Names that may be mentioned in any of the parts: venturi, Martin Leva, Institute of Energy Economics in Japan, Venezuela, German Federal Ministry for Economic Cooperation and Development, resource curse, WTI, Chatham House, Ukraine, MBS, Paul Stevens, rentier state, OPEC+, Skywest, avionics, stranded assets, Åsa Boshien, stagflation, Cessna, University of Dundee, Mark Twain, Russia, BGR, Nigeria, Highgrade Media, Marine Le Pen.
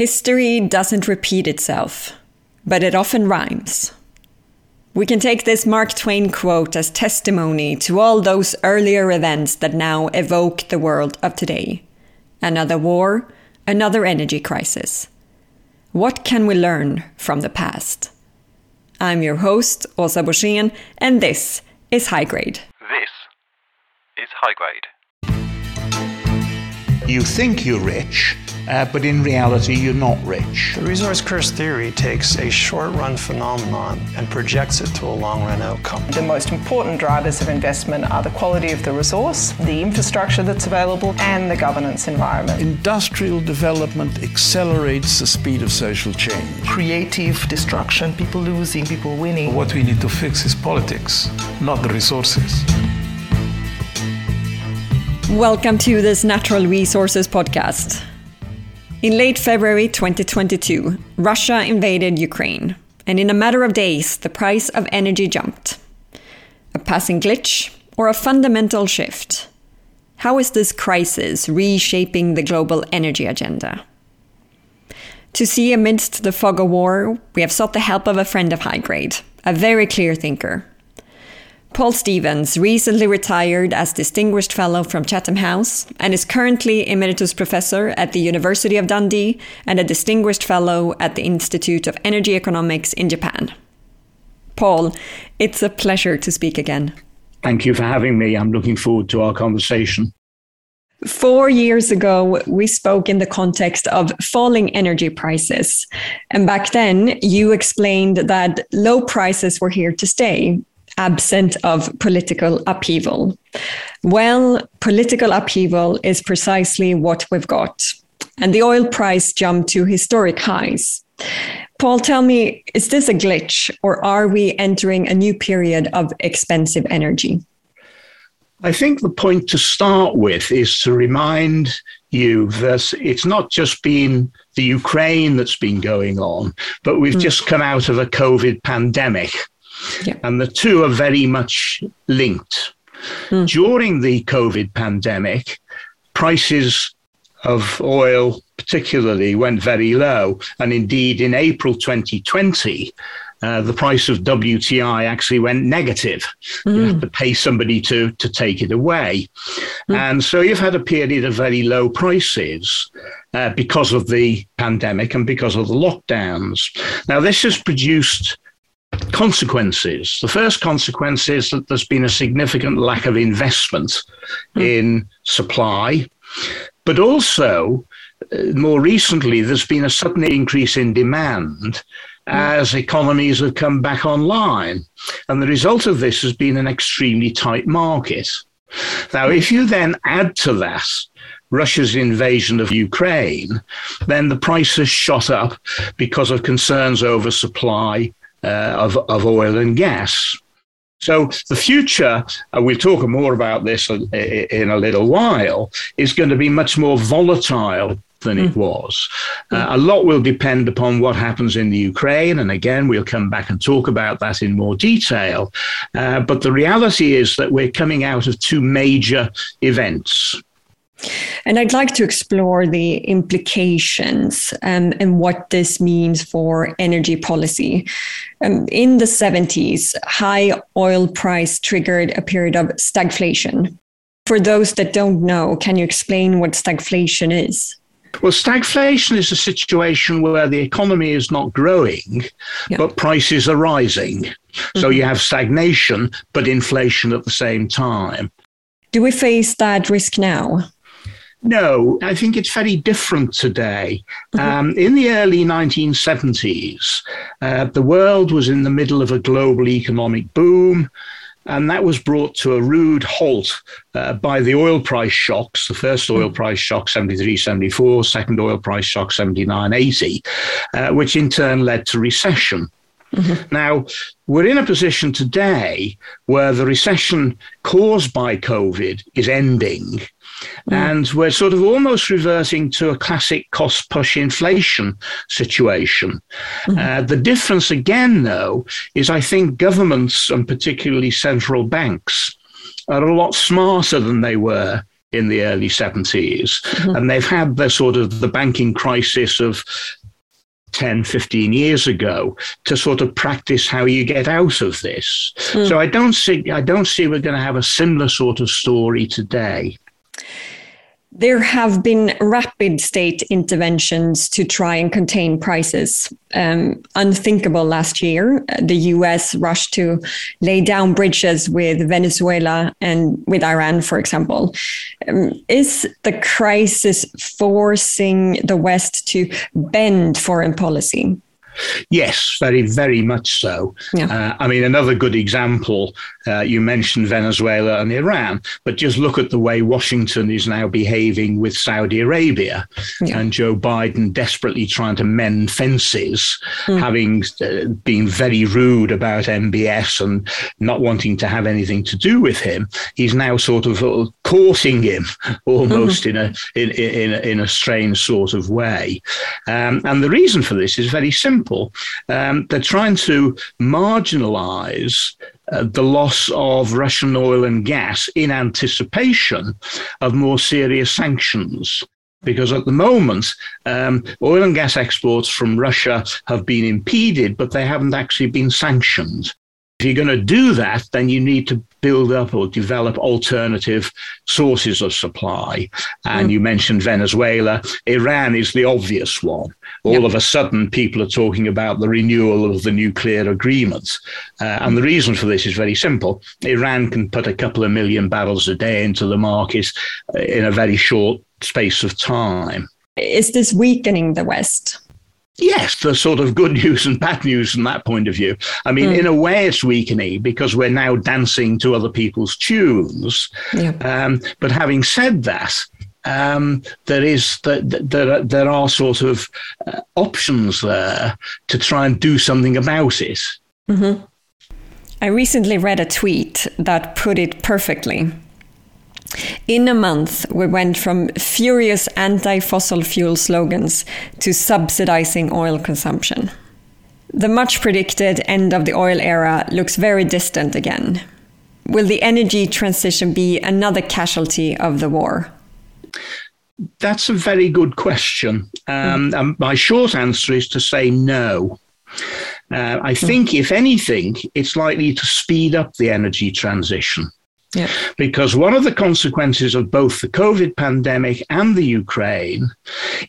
History doesn't repeat itself, but it often rhymes. We can take this Mark Twain quote as testimony to all those earlier events that now evoke the world of today. Another war, another energy crisis. What can we learn from the past? I'm your host, Åsa Boshien, and this is Highgrade. This is Highgrade. You think you're rich, but in reality you're not rich. The resource curse theory takes a short-run phenomenon and projects it to a long-run outcome. The most important drivers of investment are the quality of the resource, the infrastructure that's available, and the governance environment. Industrial development accelerates the speed of social change. Creative destruction, people losing, people winning. What we need to fix is politics, not the resources. Welcome to this Natural Resources podcast. In late February 2022, Russia invaded Ukraine, and in a matter of days, the price of energy jumped. A passing glitch or a fundamental shift? How is this crisis reshaping the global energy agenda? To see amidst the fog of war, we have sought the help of a friend of Highgrade, a very clear thinker. Paul Stevens recently retired as Distinguished Fellow from Chatham House and is currently Emeritus Professor at the University of Dundee and a Distinguished Fellow at the Institute of Energy Economics in Japan. Paul, it's a pleasure to speak again. Thank you for having me. I'm looking forward to our conversation. 4 years ago, we spoke in the context of falling energy prices. And back then, you explained that low prices were here to stay, absent of political upheaval. Well, political upheaval is precisely what we've got. And the oil price jumped to historic highs. Paul, tell me, is this a glitch or are we entering a new period of expensive energy? I think the point to start with is to remind you that it's not just been the Ukraine that's been going on, but we've just come out of a COVID pandemic. Yeah. And the two are very much linked. During the COVID pandemic, prices of oil particularly went very low. And indeed, in April 2020, the price of WTI actually went negative. You have to pay somebody to take it away. And so you've had a period of very low prices because of the pandemic and because of the lockdowns. Now, this has produced consequences. The first consequence is that there's been a significant lack of investment in supply, but also more recently, there's been a sudden increase in demand as economies have come back online. And the result of this has been an extremely tight market. Now, if you then add to that Russia's invasion of Ukraine, then the prices shot up because of concerns over supply of oil and gas. So the future, and we'll talk more about this in a little while, is going to be much more volatile than it was. A lot will depend upon what happens in the Ukraine. And again, we'll come back and talk about that in more detail. But the reality is that we're coming out of two major events. And I'd like to explore the implications and what this means for energy policy. In the 70s, high oil price triggered a period of stagflation. For those that don't know, can you explain what stagflation is? Well, stagflation is a situation where the economy is not growing, but prices are rising. So you have stagnation, but inflation at the same time. Do we face that risk now? No, I think it's very different today. In the early 1970s, the world was in the middle of a global economic boom, and that was brought to a rude halt by the oil price shocks, the first oil price shock, 73, 74, second oil price shock, 79, 80, which in turn led to recession. Now, we're in a position today where the recession caused by COVID is ending. And we're sort of almost reverting to a classic cost-push inflation situation. The difference again, though, is I think governments and particularly central banks are a lot smarter than they were in the early 70s. Mm-hmm. And they've had the sort of the banking crisis of 10, 15 years ago to sort of practice how you get out of this. Mm. So I don't see we're going to have a similar sort of story today. There have been rapid state interventions to try and contain prices. Unthinkable last year, the US rushed to lay down bridges with Venezuela and with Iran, for example. Is the crisis forcing the West to bend foreign policy? Yes, very, very much so. Yeah. I mean, another good example, you mentioned Venezuela and Iran, but just look at the way Washington is now behaving with Saudi Arabia, yeah, and Joe Biden desperately trying to mend fences, having been very rude about MBS and not wanting to have anything to do with him. He's now sort of courting him almost in a strange sort of way. And the reason for this is very simple. They're trying to marginalize the loss of Russian oil and gas in anticipation of more serious sanctions. Because at the moment, oil and gas exports from Russia have been impeded, but they haven't actually been sanctioned. If you're going to do that, then you need to build up or develop alternative sources of supply. And you mentioned Venezuela. Iran is the obvious one. All of a sudden, people are talking about the renewal of the nuclear agreement. And the reason for this is very simple. Iran can put a couple of million barrels a day into the market in a very short space of time. Is this weakening the West? Yes, there's sort of good news and bad news from that point of view. I mean, in a way, it's weakening because we're now dancing to other people's tunes. Yeah. But having said that, there are sort of options there to try and do something about it. Mm-hmm. I recently read a tweet that put it perfectly. In a month, we went from furious anti-fossil fuel slogans to subsidizing oil consumption. The much-predicted end of the oil era looks very distant again. Will the energy transition be another casualty of the war? That's a very good question. And my short answer is to say no. I think, if anything, it's likely to speed up the energy transition. Yeah. Because one of the consequences of both the COVID pandemic and the Ukraine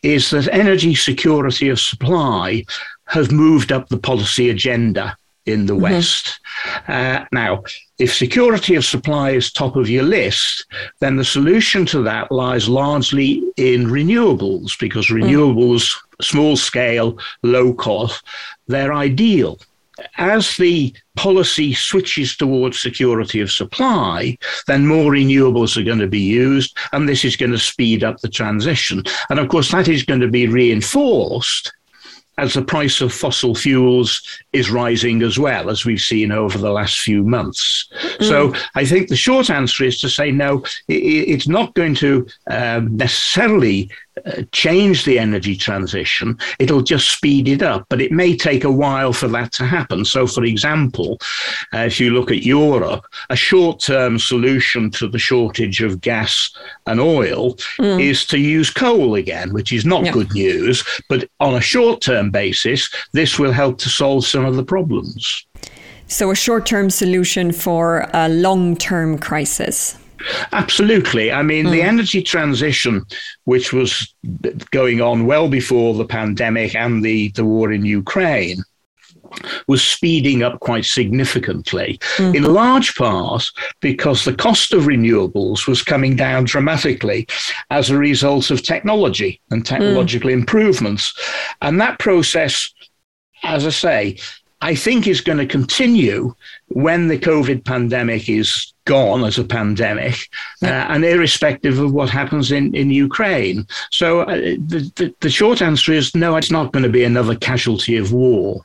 is that energy security of supply has moved up the policy agenda in the West. Now, if security of supply is top of your list, then the solution to that lies largely in renewables, because renewables, small scale, low cost, they're ideal. As the policy switches towards security of supply, then more renewables are going to be used, and this is going to speed up the transition. And of course, that is going to be reinforced as the price of fossil fuels is rising as well, as we've seen over the last few months. So I think the short answer is to say, no, it's not going to necessarily change the energy transition. It'll just speed it up, but it may take a while for that to happen. So, for example, if you look at Europe, a short-term solution to the shortage of gas and oil is to use coal again, which is not good news, but on a short-term basis, this will help to solve some of the problems. So a short-term solution for a long-term crisis. Absolutely. I mean, the energy transition, which was going on well before the pandemic and the war in Ukraine, was speeding up quite significantly, in large part because the cost of renewables was coming down dramatically as a result of technology and technological improvements. And that process, as I say, I think is going to continue when the COVID pandemic is gone as a pandemic, and irrespective of what happens in Ukraine. So the short answer is no, it's not going to be another casualty of war.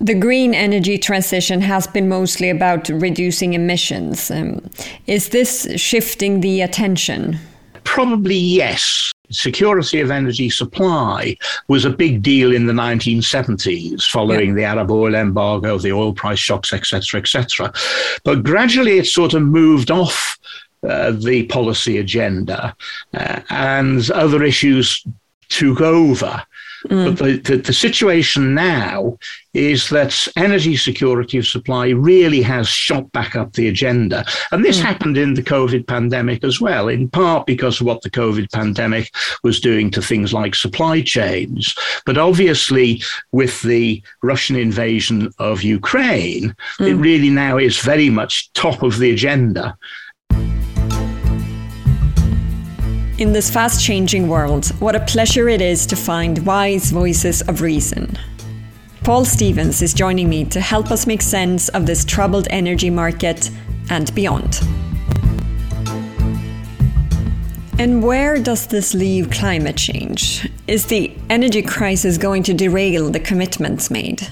The green energy transition has been mostly about reducing emissions. Is this shifting the attention? Probably yes. Security of energy supply was a big deal in the 1970s following the Arab oil embargo, the oil price shocks, etc., etc. But gradually it sort of moved off the policy agenda, and other issues took over. But the situation now is that energy security of supply really has shot back up the agenda. And this happened in the COVID pandemic as well, in part because of what the COVID pandemic was doing to things like supply chains. But obviously, with the Russian invasion of Ukraine, it really now is very much top of the agenda. In this fast-changing world, what a pleasure it is to find wise voices of reason. Paul Stevens is joining me to help us make sense of this troubled energy market and beyond. And where does this leave climate change? Is the energy crisis going to derail the commitments made?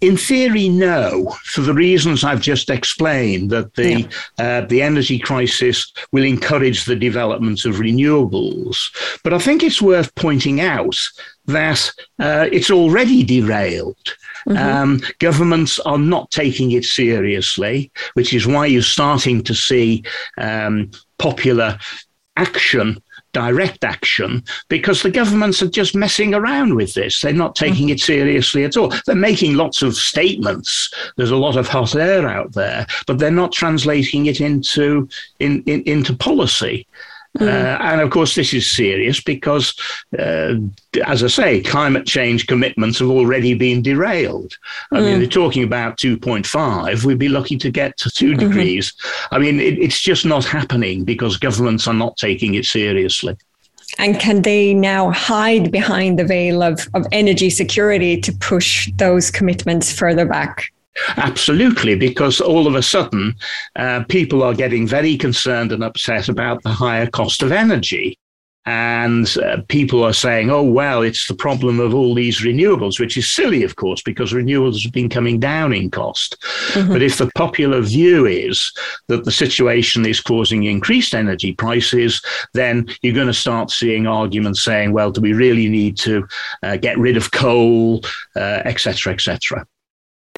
In theory, no, for the reasons I've just explained, that the energy crisis will encourage the development of renewables. But I think it's worth pointing out that it's already derailed. Governments are not taking it seriously, which is why you're starting to see popular action, direct action, because the governments are just messing around with this. They're not taking it seriously at all. They're making lots of statements. There's a lot of hot air out there, but they're not translating it into policy. And of course, this is serious because, as I say, climate change commitments have already been derailed. I mean, they're talking about 2.5. We'd be lucky to get to 2 degrees. I mean, it's just not happening because governments are not taking it seriously. And can they now hide behind the veil of energy security to push those commitments further back? Absolutely, because all of a sudden, people are getting very concerned and upset about the higher cost of energy. And people are saying, oh, well, it's the problem of all these renewables, which is silly, of course, because renewables have been coming down in cost. But if the popular view is that the situation is causing increased energy prices, then you're going to start seeing arguments saying, well, do we really need to get rid of coal, et cetera, et cetera.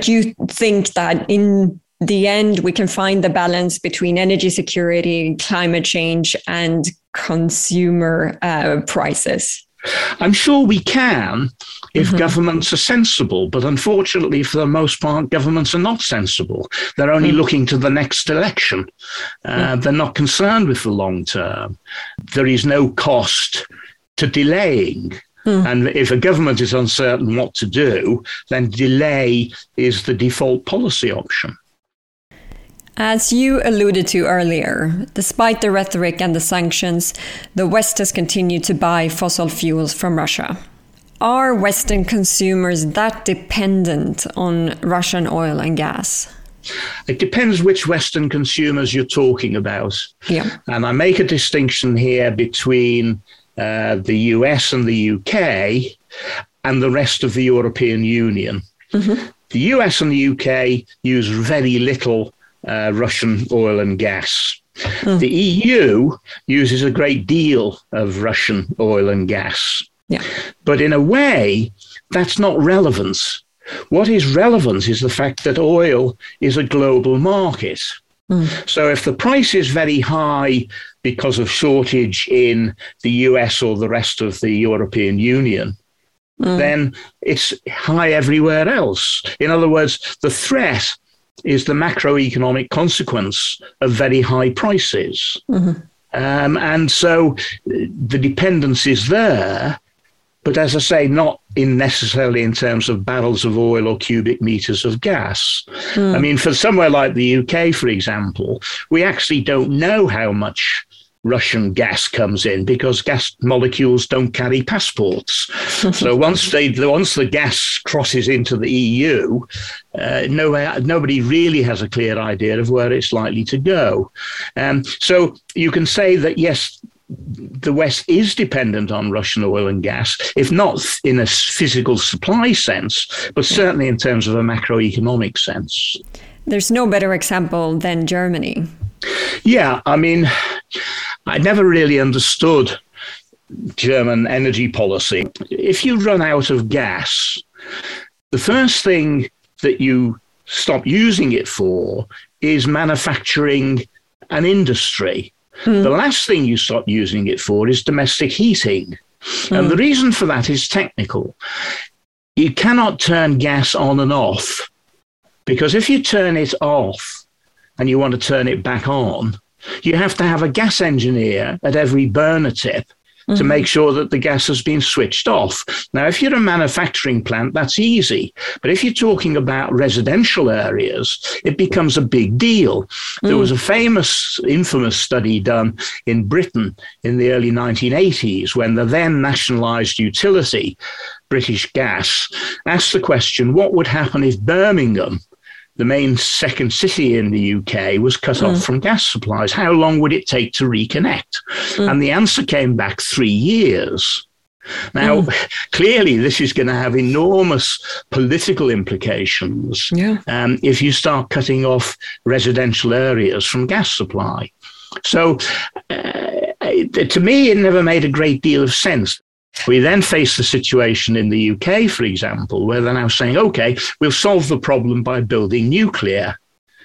Do you think that in the end, we can find the balance between energy security, climate change, and consumer prices? I'm sure we can if governments are sensible, but unfortunately, for the most part, governments are not sensible. They're only looking to the next election. They're not concerned with the long term. There is no cost to delaying. And if a government is uncertain what to do, then delay is the default policy option. As you alluded to earlier, despite the rhetoric and the sanctions, the West has continued to buy fossil fuels from Russia. Are Western consumers that dependent on Russian oil and gas? It depends which Western consumers you're talking about. And I make a distinction here between the US and the UK and the rest of the European Union. The US and the UK use very little Russian oil and gas. The EU uses a great deal of Russian oil and gas. But in a way, that's not relevant. What is relevant is the fact that oil is a global market. So if the price is very high because of shortage in the US or the rest of the European Union, then it's high everywhere else. In other words, the threat is the macroeconomic consequence of very high prices. And so the dependence is there, but as I say, not necessarily in terms of barrels of oil or cubic meters of gas. I mean, for somewhere like the UK, for example, we actually don't know how much Russian gas comes in because gas molecules don't carry passports. So once the gas crosses into the EU, nobody really has a clear idea of where it's likely to go. So you can say that, yes, the West is dependent on Russian oil and gas, if not in a physical supply sense, but certainly in terms of a macroeconomic sense. There's no better example than Germany. I mean, I never really understood German energy policy. If you run out of gas, the first thing that you stop using it for is manufacturing and industry. Mm. The last thing you stop using it for is domestic heating. Mm. And the reason for that is technical. You cannot turn gas on and off, because if you turn it off and you want to turn it back on, you have to have a gas engineer at every burner tip mm-hmm. to make sure that the gas has been switched off. Now, if you're a manufacturing plant, that's easy. But if you're talking about residential areas, it becomes a big deal. Mm. There was a infamous study done in Britain in the early 1980s when the then nationalised utility, British Gas, asked the question, what would happen if Birmingham, the main second city in the UK, was cut off from gas supplies? How long would it take to reconnect? Mm. And the answer came back 3 years. Now, clearly, this is going to have enormous political implications if you start cutting off residential areas from gas supply. So to me, it never made a great deal of sense. We then face the situation in the UK, for example, where they're now saying, OK, we'll solve the problem by building nuclear,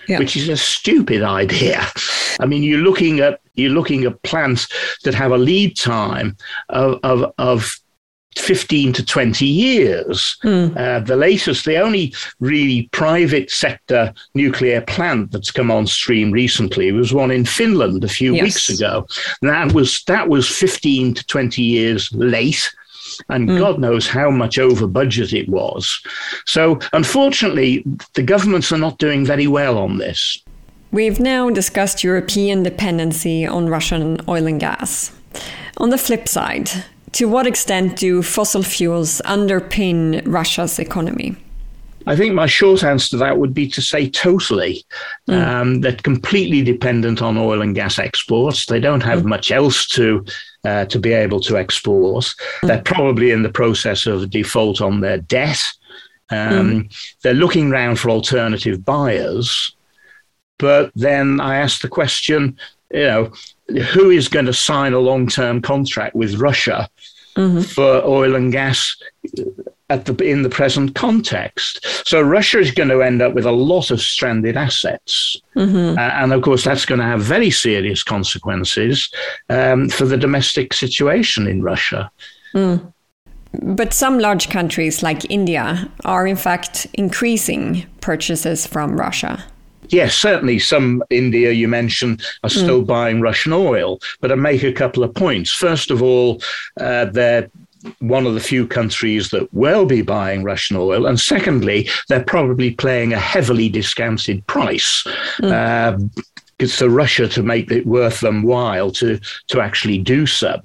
which is a stupid idea. I mean, you're looking at plants that have a lead time of 15 to 20 years. Mm. The only really private sector nuclear plant that's come on stream recently was one in Finland a few weeks ago. That was 15 to 20 years late. And God knows how much over budget it was. So unfortunately, the governments are not doing very well on this. We've now discussed European dependency on Russian oil and gas. On the flip side, to what extent do fossil fuels underpin Russia's economy? I think my short answer to that would be to say totally. They're completely dependent on oil and gas exports. They don't have much else to be able to export. They're probably in the process of default on their debt. They're looking around for alternative buyers. But then I ask the question, who is going to sign a long-term contract with Russia for oil and gas in the present context? So Russia is going to end up with a lot of stranded assets. And of course, that's going to have very serious consequences for the domestic situation in Russia. Mm. But some large countries like India are in fact increasing purchases from Russia. Yes, certainly some, India, you mentioned, are still buying Russian oil. But I make a couple of points. First of all, they're one of the few countries that will be buying Russian oil. And secondly, they're probably paying a heavily discounted price. So Russia to make it worth them while to actually do so.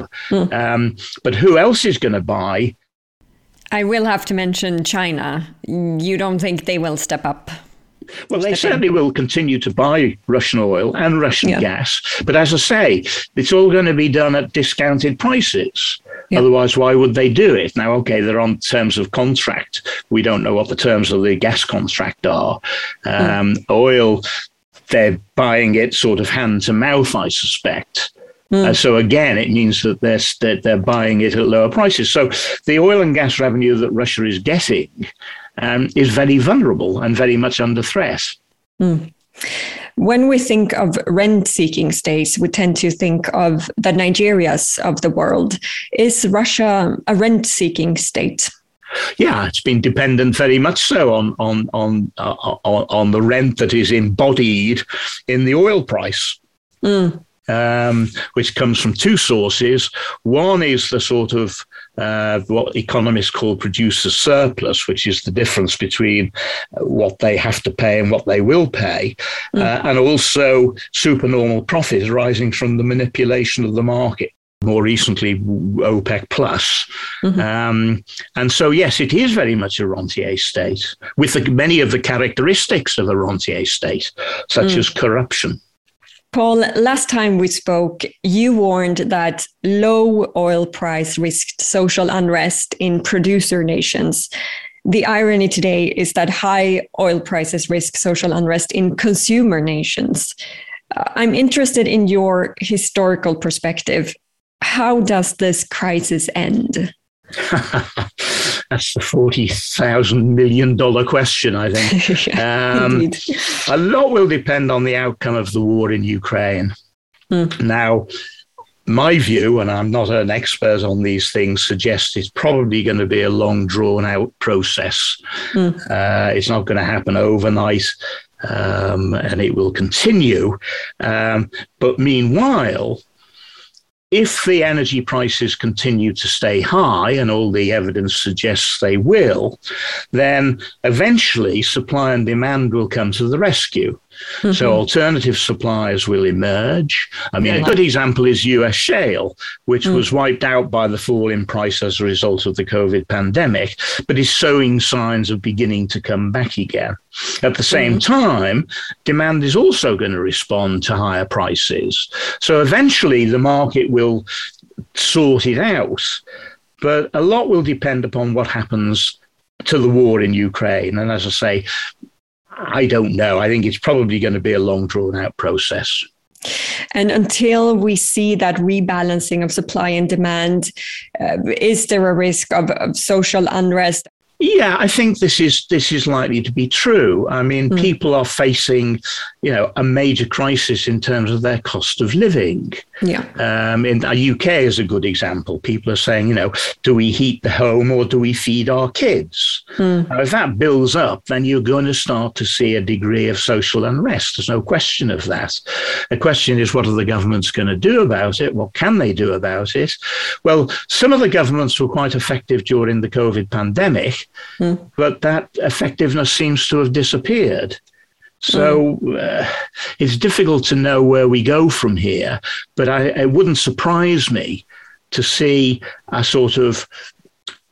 But who else is going to buy? I will have to mention China. You don't think they will step up? Well, they certainly will continue to buy Russian oil and Russian gas. But as I say, it's all going to be done at discounted prices. Otherwise, why would they do it? Now, OK, they're on terms of contract. We don't know what the terms of the gas contract are. Oil, they're buying it sort of hand to mouth, I suspect. So again, it means that they're buying it at lower prices. So the oil and gas revenue that Russia is getting is very vulnerable and very much under threat. Mm. When we think of rent-seeking states, we tend to think of the Nigerias of the world. Is Russia a rent-seeking state? Yeah, it's been dependent very much so on the rent that is embodied in the oil price. Mm. Which comes from two sources. One is the sort of what economists call producer surplus, which is the difference between what they have to pay and what they will pay, and also supernormal profits arising from the manipulation of the market. More recently, OPEC+. And so, yes, it is very much a rentier state with many of the characteristics of a rentier state, such as corruption. Paul, last time we spoke, you warned that low oil price risked social unrest in producer nations. The irony today is that high oil prices risk social unrest in consumer nations. I'm interested in your historical perspective. How does this crisis end? That's the $40,000 million question, I think. Yeah, a lot will depend on the outcome of the war in Ukraine. Now, my view, and I'm not an expert on these things, suggests it's probably going to be a long, drawn-out process. It's not going to happen overnight, and it will continue. But meanwhile, if the energy prices continue to stay high, and all the evidence suggests they will, then eventually supply and demand will come to the rescue. So alternative suppliers will emerge. I mean, a good example is US shale, which was wiped out by the fall in price as a result of the COVID pandemic, but is showing signs of beginning to come back again. At the same time, demand is also going to respond to higher prices. So eventually the market will sort it out, but a lot will depend upon what happens to the war in Ukraine. And as I say, I don't know. I think it's probably going to be a long, drawn-out process. And until we see that rebalancing of supply and demand, is there a risk of social unrest? Yeah, I think this is likely to be true. I mean, people are facing, a major crisis in terms of their cost of living. In the UK is a good example. People are saying, do we heat the home or do we feed our kids? Now, if that builds up, then you're going to start to see a degree of social unrest. There's no question of that. The question is, what are the governments going to do about it? What can they do about it? Well, some of the governments were quite effective during the COVID pandemic. But that effectiveness seems to have disappeared. So it's difficult to know where we go from here, but it wouldn't surprise me to see a sort of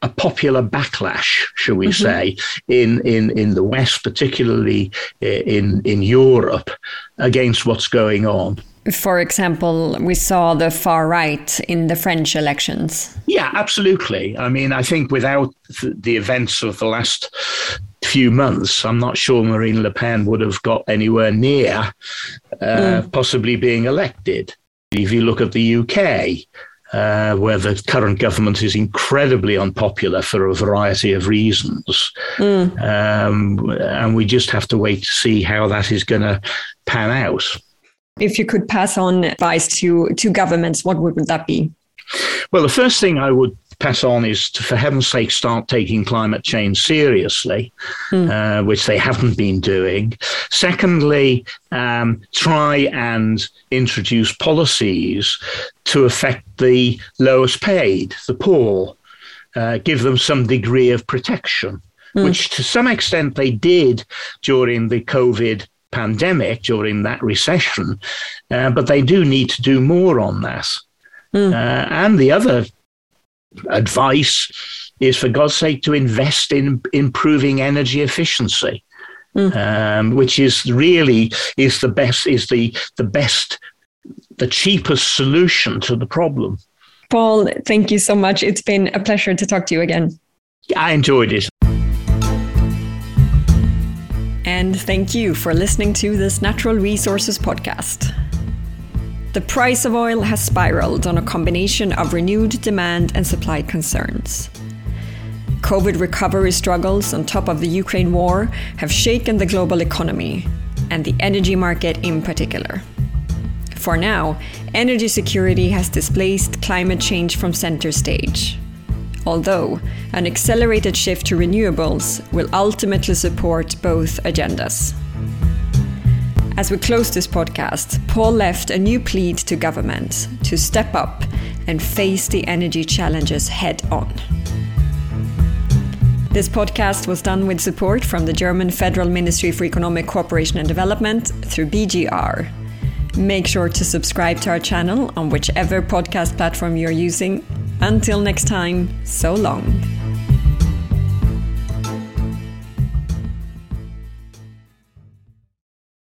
a popular backlash, shall we say, in the West, particularly in Europe, against what's going on. For example, we saw the far right in the French elections. Yeah, absolutely. I mean, I think without the events of the last few months, I'm not sure Marine Le Pen would have got anywhere near possibly being elected. If you look at the UK, where the current government is incredibly unpopular for a variety of reasons. And we just have to wait to see how that is going to pan out. If you could pass on advice to governments, what would that be? Well, the first thing I would pass on is to, for heaven's sake, start taking climate change seriously, which they haven't been doing. Secondly, try and introduce policies to affect the lowest paid, the poor, give them some degree of protection, which to some extent they did during the COVID pandemic, during that recession, but they do need to do more on that. And the other advice is, for God's sake, to invest in improving energy efficiency, which is really the cheapest solution to the problem. Paul, thank you so much. It's been a pleasure to talk to you again. I enjoyed it. And thank you for listening to this Natural Resources podcast. The price of oil has spiraled on a combination of renewed demand and supply concerns. COVID recovery struggles on top of the Ukraine war have shaken the global economy, and the energy market in particular. For now, energy security has displaced climate change from center stage, although an accelerated shift to renewables will ultimately support both agendas. As we close this podcast, Paul left a new plead to governments to step up and face the energy challenges head on. This podcast was done with support from the German Federal Ministry for Economic Cooperation and Development through BGR. Make sure to subscribe to our channel on whichever podcast platform you're using. Until next time, so long.